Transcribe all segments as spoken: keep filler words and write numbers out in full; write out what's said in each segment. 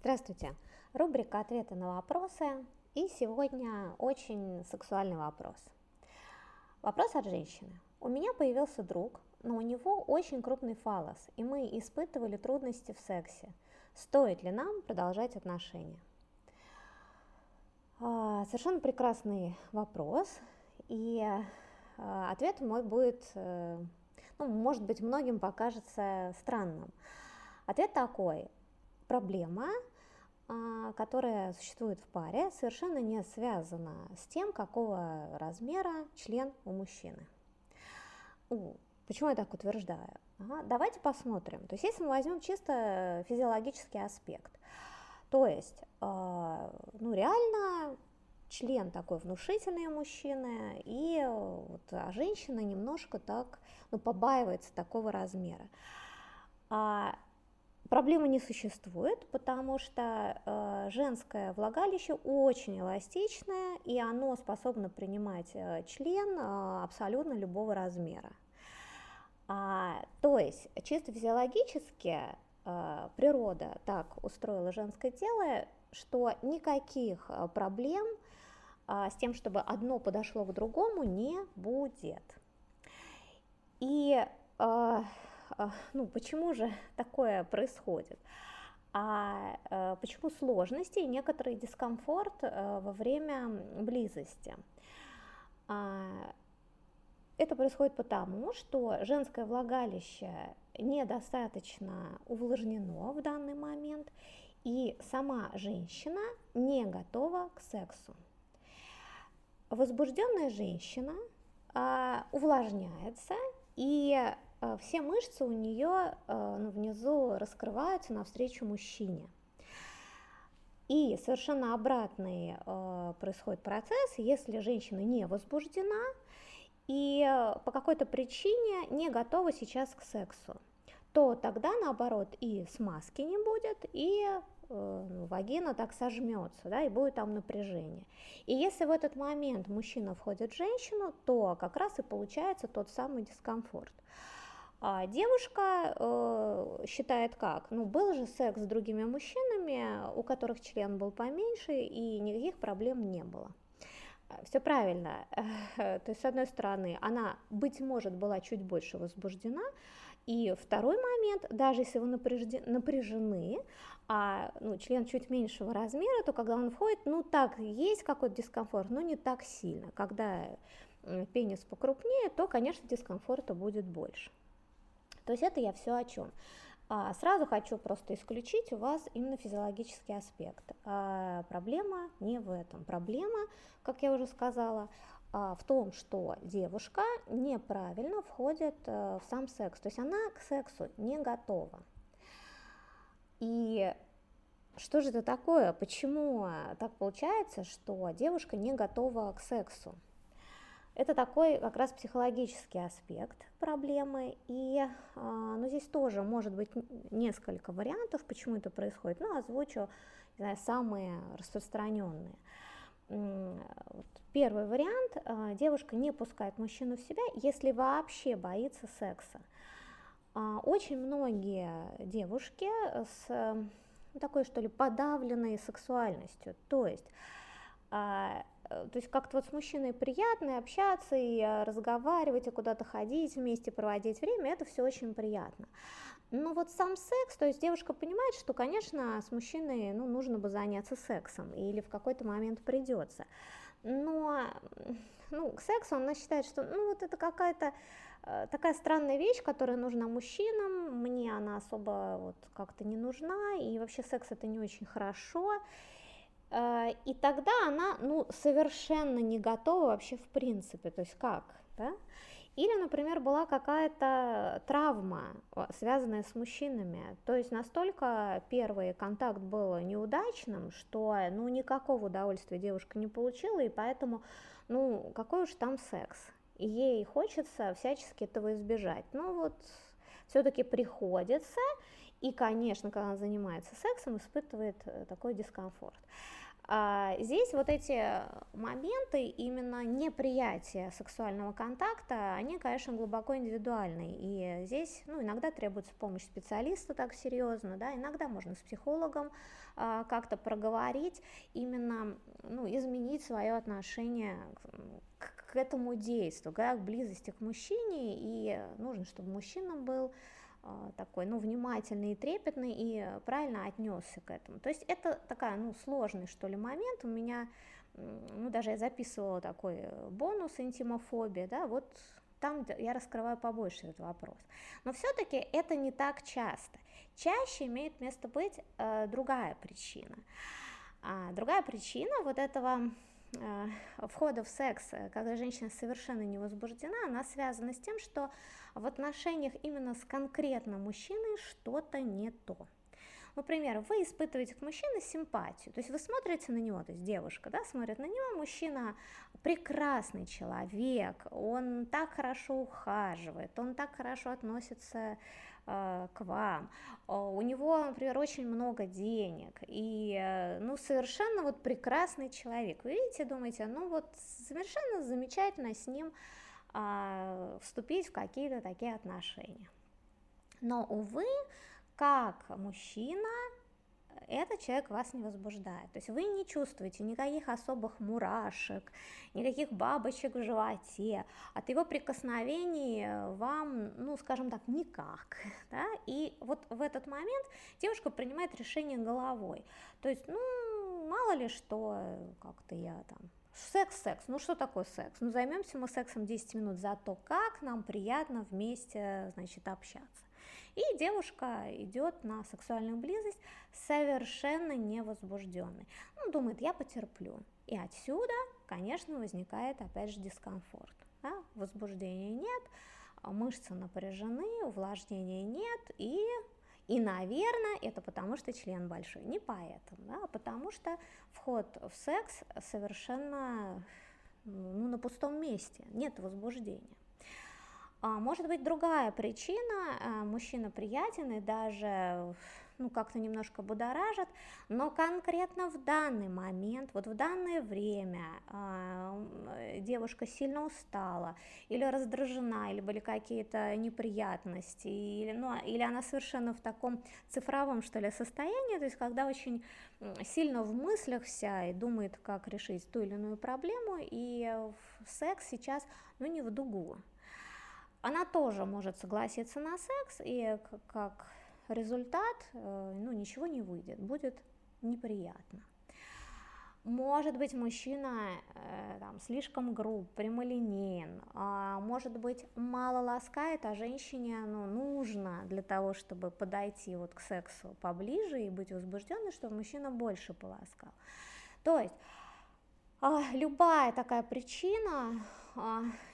Здравствуйте! Рубрика «Ответы на вопросы». И сегодня очень сексуальный вопрос. Вопрос от женщины. У меня появился друг, но у него очень крупный фаллос, и мы испытывали трудности в сексе. Стоит ли нам продолжать отношения? Совершенно прекрасный вопрос. И ответ мой будет, ну, может быть, многим покажется странным. Ответ такой. Проблема, которая существует в паре, совершенно не связана с тем, какого размера член у мужчины. Почему я так утверждаю? Ага, давайте посмотрим. То есть, если мы возьмем чисто физиологический аспект, то есть, ну, реально член такой внушительный у мужчины, и вот, а женщина немножко так, ну, побаивается такого размера. Проблемы не существует, потому что э, женское влагалище очень эластичное, и оно способно принимать э, член э, абсолютно любого размера. А, то есть чисто физиологически э, природа так устроила женское тело, что никаких проблем э, с тем, чтобы одно подошло к другому, не будет. И... Э, Ну, почему же такое происходит? А почему сложности и некоторый дискомфорт во время близости? Это происходит потому, что женское влагалище недостаточно увлажнено в данный момент, и сама женщина не готова к сексу. Возбужденная женщина увлажняется, и все мышцы у нее ну, внизу раскрываются навстречу мужчине. И совершенно обратный э, происходит процесс, если женщина не возбуждена и по какой-то причине не готова сейчас к сексу, то тогда, наоборот, и смазки не будет, и э, вагина так сожмется, да, и будет там напряжение. И если в этот момент мужчина входит в женщину, то как раз и получается тот самый дискомфорт. А девушка э, считает как? Ну, был же секс с другими мужчинами, у которых член был поменьше, и никаких проблем не было. Все правильно. То есть, с одной стороны, она, быть может, была чуть больше возбуждена, и второй момент, даже если вы напряжены, а ну, член чуть меньшего размера, то когда он входит, ну, так, есть какой-то дискомфорт, но не так сильно. Когда пенис покрупнее, то, конечно, дискомфорта будет больше. То есть это я все о чем. А, сразу хочу просто исключить у вас именно физиологический аспект. А, проблема не в этом. Проблема, как я уже сказала, а, в том, что девушка неправильно входит а, в сам секс. То есть она к сексу не готова. И что же это такое? Почему так получается, что девушка не готова к сексу? Это такой как раз психологический аспект проблемы, и ну, здесь тоже может быть несколько вариантов, почему это происходит, но ну, озвучу, не знаю, самые распространенные. Первый вариант: девушка не пускает мужчину в себя, если вообще боится секса. Очень многие девушки с ну, такой, что ли, подавленной сексуальностью, то есть... То есть как-то вот с мужчиной приятно общаться и разговаривать, и куда-то ходить вместе, проводить время, это все очень приятно. Но вот сам секс, то есть девушка понимает, что, конечно, с мужчиной ну, нужно бы заняться сексом, или в какой-то момент придется. Но ну, к сексу она считает, что ну, вот это какая-то э, такая странная вещь, которая нужна мужчинам, мне она особо вот, как-то не нужна, и вообще секс это не очень хорошо. И тогда она ну, совершенно не готова вообще в принципе, то есть как, да? Или, например, была какая-то травма, связанная с мужчинами, то есть настолько первый контакт был неудачным, что ну, никакого удовольствия девушка не получила, и поэтому, ну, какой уж там секс, ей хочется всячески этого избежать, но вот все-таки приходится. И, конечно, когда она занимается сексом, испытывает такой дискомфорт. Здесь вот эти моменты именно неприятия сексуального контакта, они, конечно, глубоко индивидуальны, и здесь ну, иногда требуется помощь специалиста так серьезно, да, иногда можно с психологом а, как-то проговорить, именно ну, изменить свое отношение к, к этому действию, к близости к мужчине, и нужно, чтобы мужчина был такой, ну, внимательный и трепетный, и правильно отнесся к этому. То есть это такая, ну, сложный, что ли, момент. У меня, ну, даже я записывала такой бонус интимофобия, да, вот там я раскрываю побольше этот вопрос. Но все-таки это не так часто. Чаще имеет место быть э, другая причина. А другая причина вот этого э, входа в секс, когда женщина совершенно не возбуждена, она связана с тем, что в отношениях именно с конкретно мужчиной что-то не то. Например, вы испытываете к мужчине симпатию, то есть вы смотрите на него, то есть девушка, да, смотрит на него, мужчина прекрасный человек, он так хорошо ухаживает, он так хорошо относится э, к вам, у него, например, очень много денег, и, э, ну, совершенно вот прекрасный человек, вы видите, думаете, ну, вот совершенно замечательно с ним вступить в какие-то такие отношения. Но, увы, как мужчина, этот человек вас не возбуждает, то есть вы не чувствуете никаких особых мурашек, никаких бабочек в животе, от его прикосновений вам, ну, скажем так, никак, да? И вот в этот момент девушка принимает решение головой, то есть, ну, мало ли что, как-то я там... Секс, секс, ну что такое секс? Ну займемся мы сексом десять минут, зато как нам приятно вместе, значит, общаться. И девушка идет на сексуальную близость совершенно невозбужденной. Ну, думает, я потерплю. И отсюда, конечно, возникает опять же дискомфорт. Да? Возбуждения нет, мышцы напряжены, увлажнения нет, и... И, наверное, это потому, что член большой, не поэтому, да, а потому что вход в секс совершенно, ну, на пустом месте, нет возбуждения. А может быть, другая причина, мужчина приятен и даже, ну, как-то немножко будоражит, но конкретно в данный момент, вот в данное время э, девушка сильно устала, или раздражена, или были какие-то неприятности, или, ну, или она совершенно в таком цифровом, что ли, состоянии, то есть когда очень сильно в мыслях вся и думает, как решить ту или иную проблему, и секс сейчас, ну, не в дугу. Она тоже может согласиться на секс, и как результат, ну, ничего не выйдет, будет неприятно. Может быть, мужчина э, там, слишком груб, прямолинеен, э, может быть, мало ласкает, а женщине, ну, нужно для того, чтобы подойти вот к сексу поближе и быть возбужденной, чтобы мужчина больше поласкал. То есть э, любая такая причина э,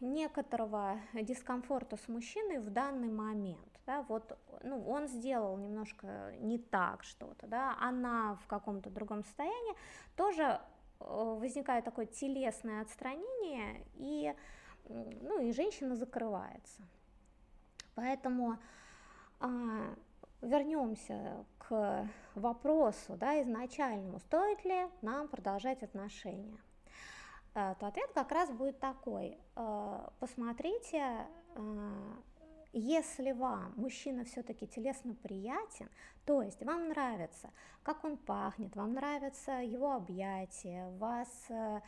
некоторого дискомфорта с мужчиной в данный момент. Да, вот, ну, он сделал немножко не так что-то, да, она в каком-то другом состоянии, тоже возникает такое телесное отстранение, и, ну, и женщина закрывается. Поэтому а, вернемся к вопросу, да, изначальному, стоит ли нам продолжать отношения. А, то ответ как раз будет такой, а, посмотрите, а, если вам мужчина все-таки телесно приятен, то есть вам нравится, как он пахнет, вам нравятся его объятия, вас э,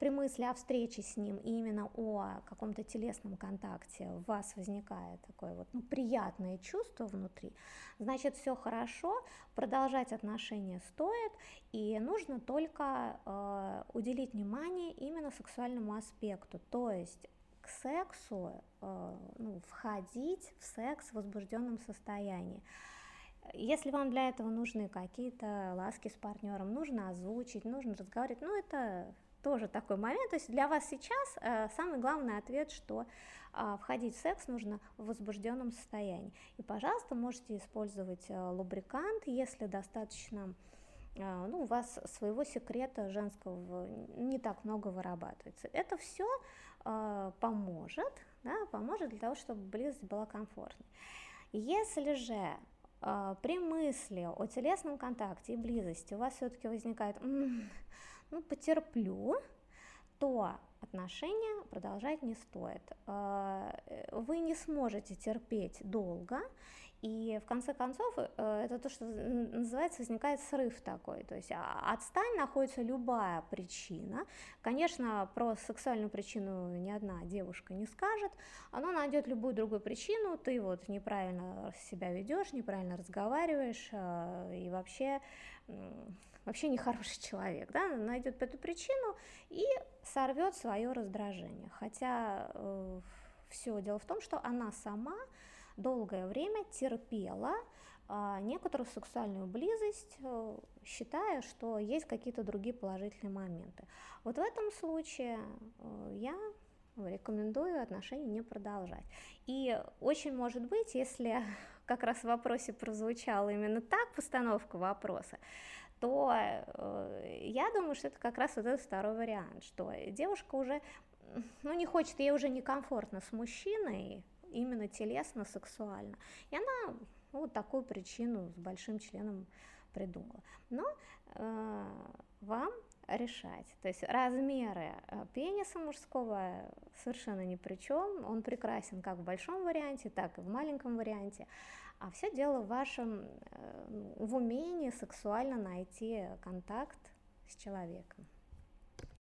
при мысли о встрече с ним, именно о каком-то телесном контакте у вас возникает такое вот, ну, приятное чувство внутри, значит, все хорошо, продолжать отношения стоит, и нужно только э, уделить внимание именно сексуальному аспекту, то есть к сексу, ну, входить в секс в возбужденном состоянии. Если вам для этого нужны какие-то ласки с партнером, нужно озвучить, нужно разговаривать, ну, это тоже такой момент, то есть для вас сейчас э, самый главный ответ, что э, входить в секс нужно в возбужденном состоянии. И, пожалуйста, можете использовать э, лубрикант, если достаточно, э, ну, у вас своего секрета женского не так много вырабатывается. Это все поможет, да, поможет для того, чтобы близость была комфортной. Если же при мысли о телесном контакте и близости у вас все-таки возникает «М-м, ну, потерплю», то отношения продолжать не стоит. Вы не сможете терпеть долго, и в конце концов это то, что называется, возникает срыв такой, то есть отстань находится любая причина. Конечно, про сексуальную причину ни одна девушка не скажет, она найдет любую другую причину, ты вот неправильно себя ведешь, неправильно разговариваешь и вообще... вообще нехороший человек, да, найдет эту причину и сорвет свое раздражение. Хотя э, все дело в том, что она сама долгое время терпела э, некоторую сексуальную близость, э, считая, что есть какие-то другие положительные моменты. Вот в этом случае э, я рекомендую отношения не продолжать. И очень может быть, если как раз в вопросе прозвучала именно так постановка вопроса, то э, я думаю, что это как раз вот этот второй вариант, что девушка уже, ну, не хочет, ей уже некомфортно с мужчиной, именно телесно, сексуально, и она ну, вот такую причину с большим членом придумала. Но э, вам решать, то есть размеры пениса мужского совершенно ни при чем, он прекрасен как в большом варианте, так и в маленьком варианте, а все дело в вашем, в умении сексуально найти контакт с человеком.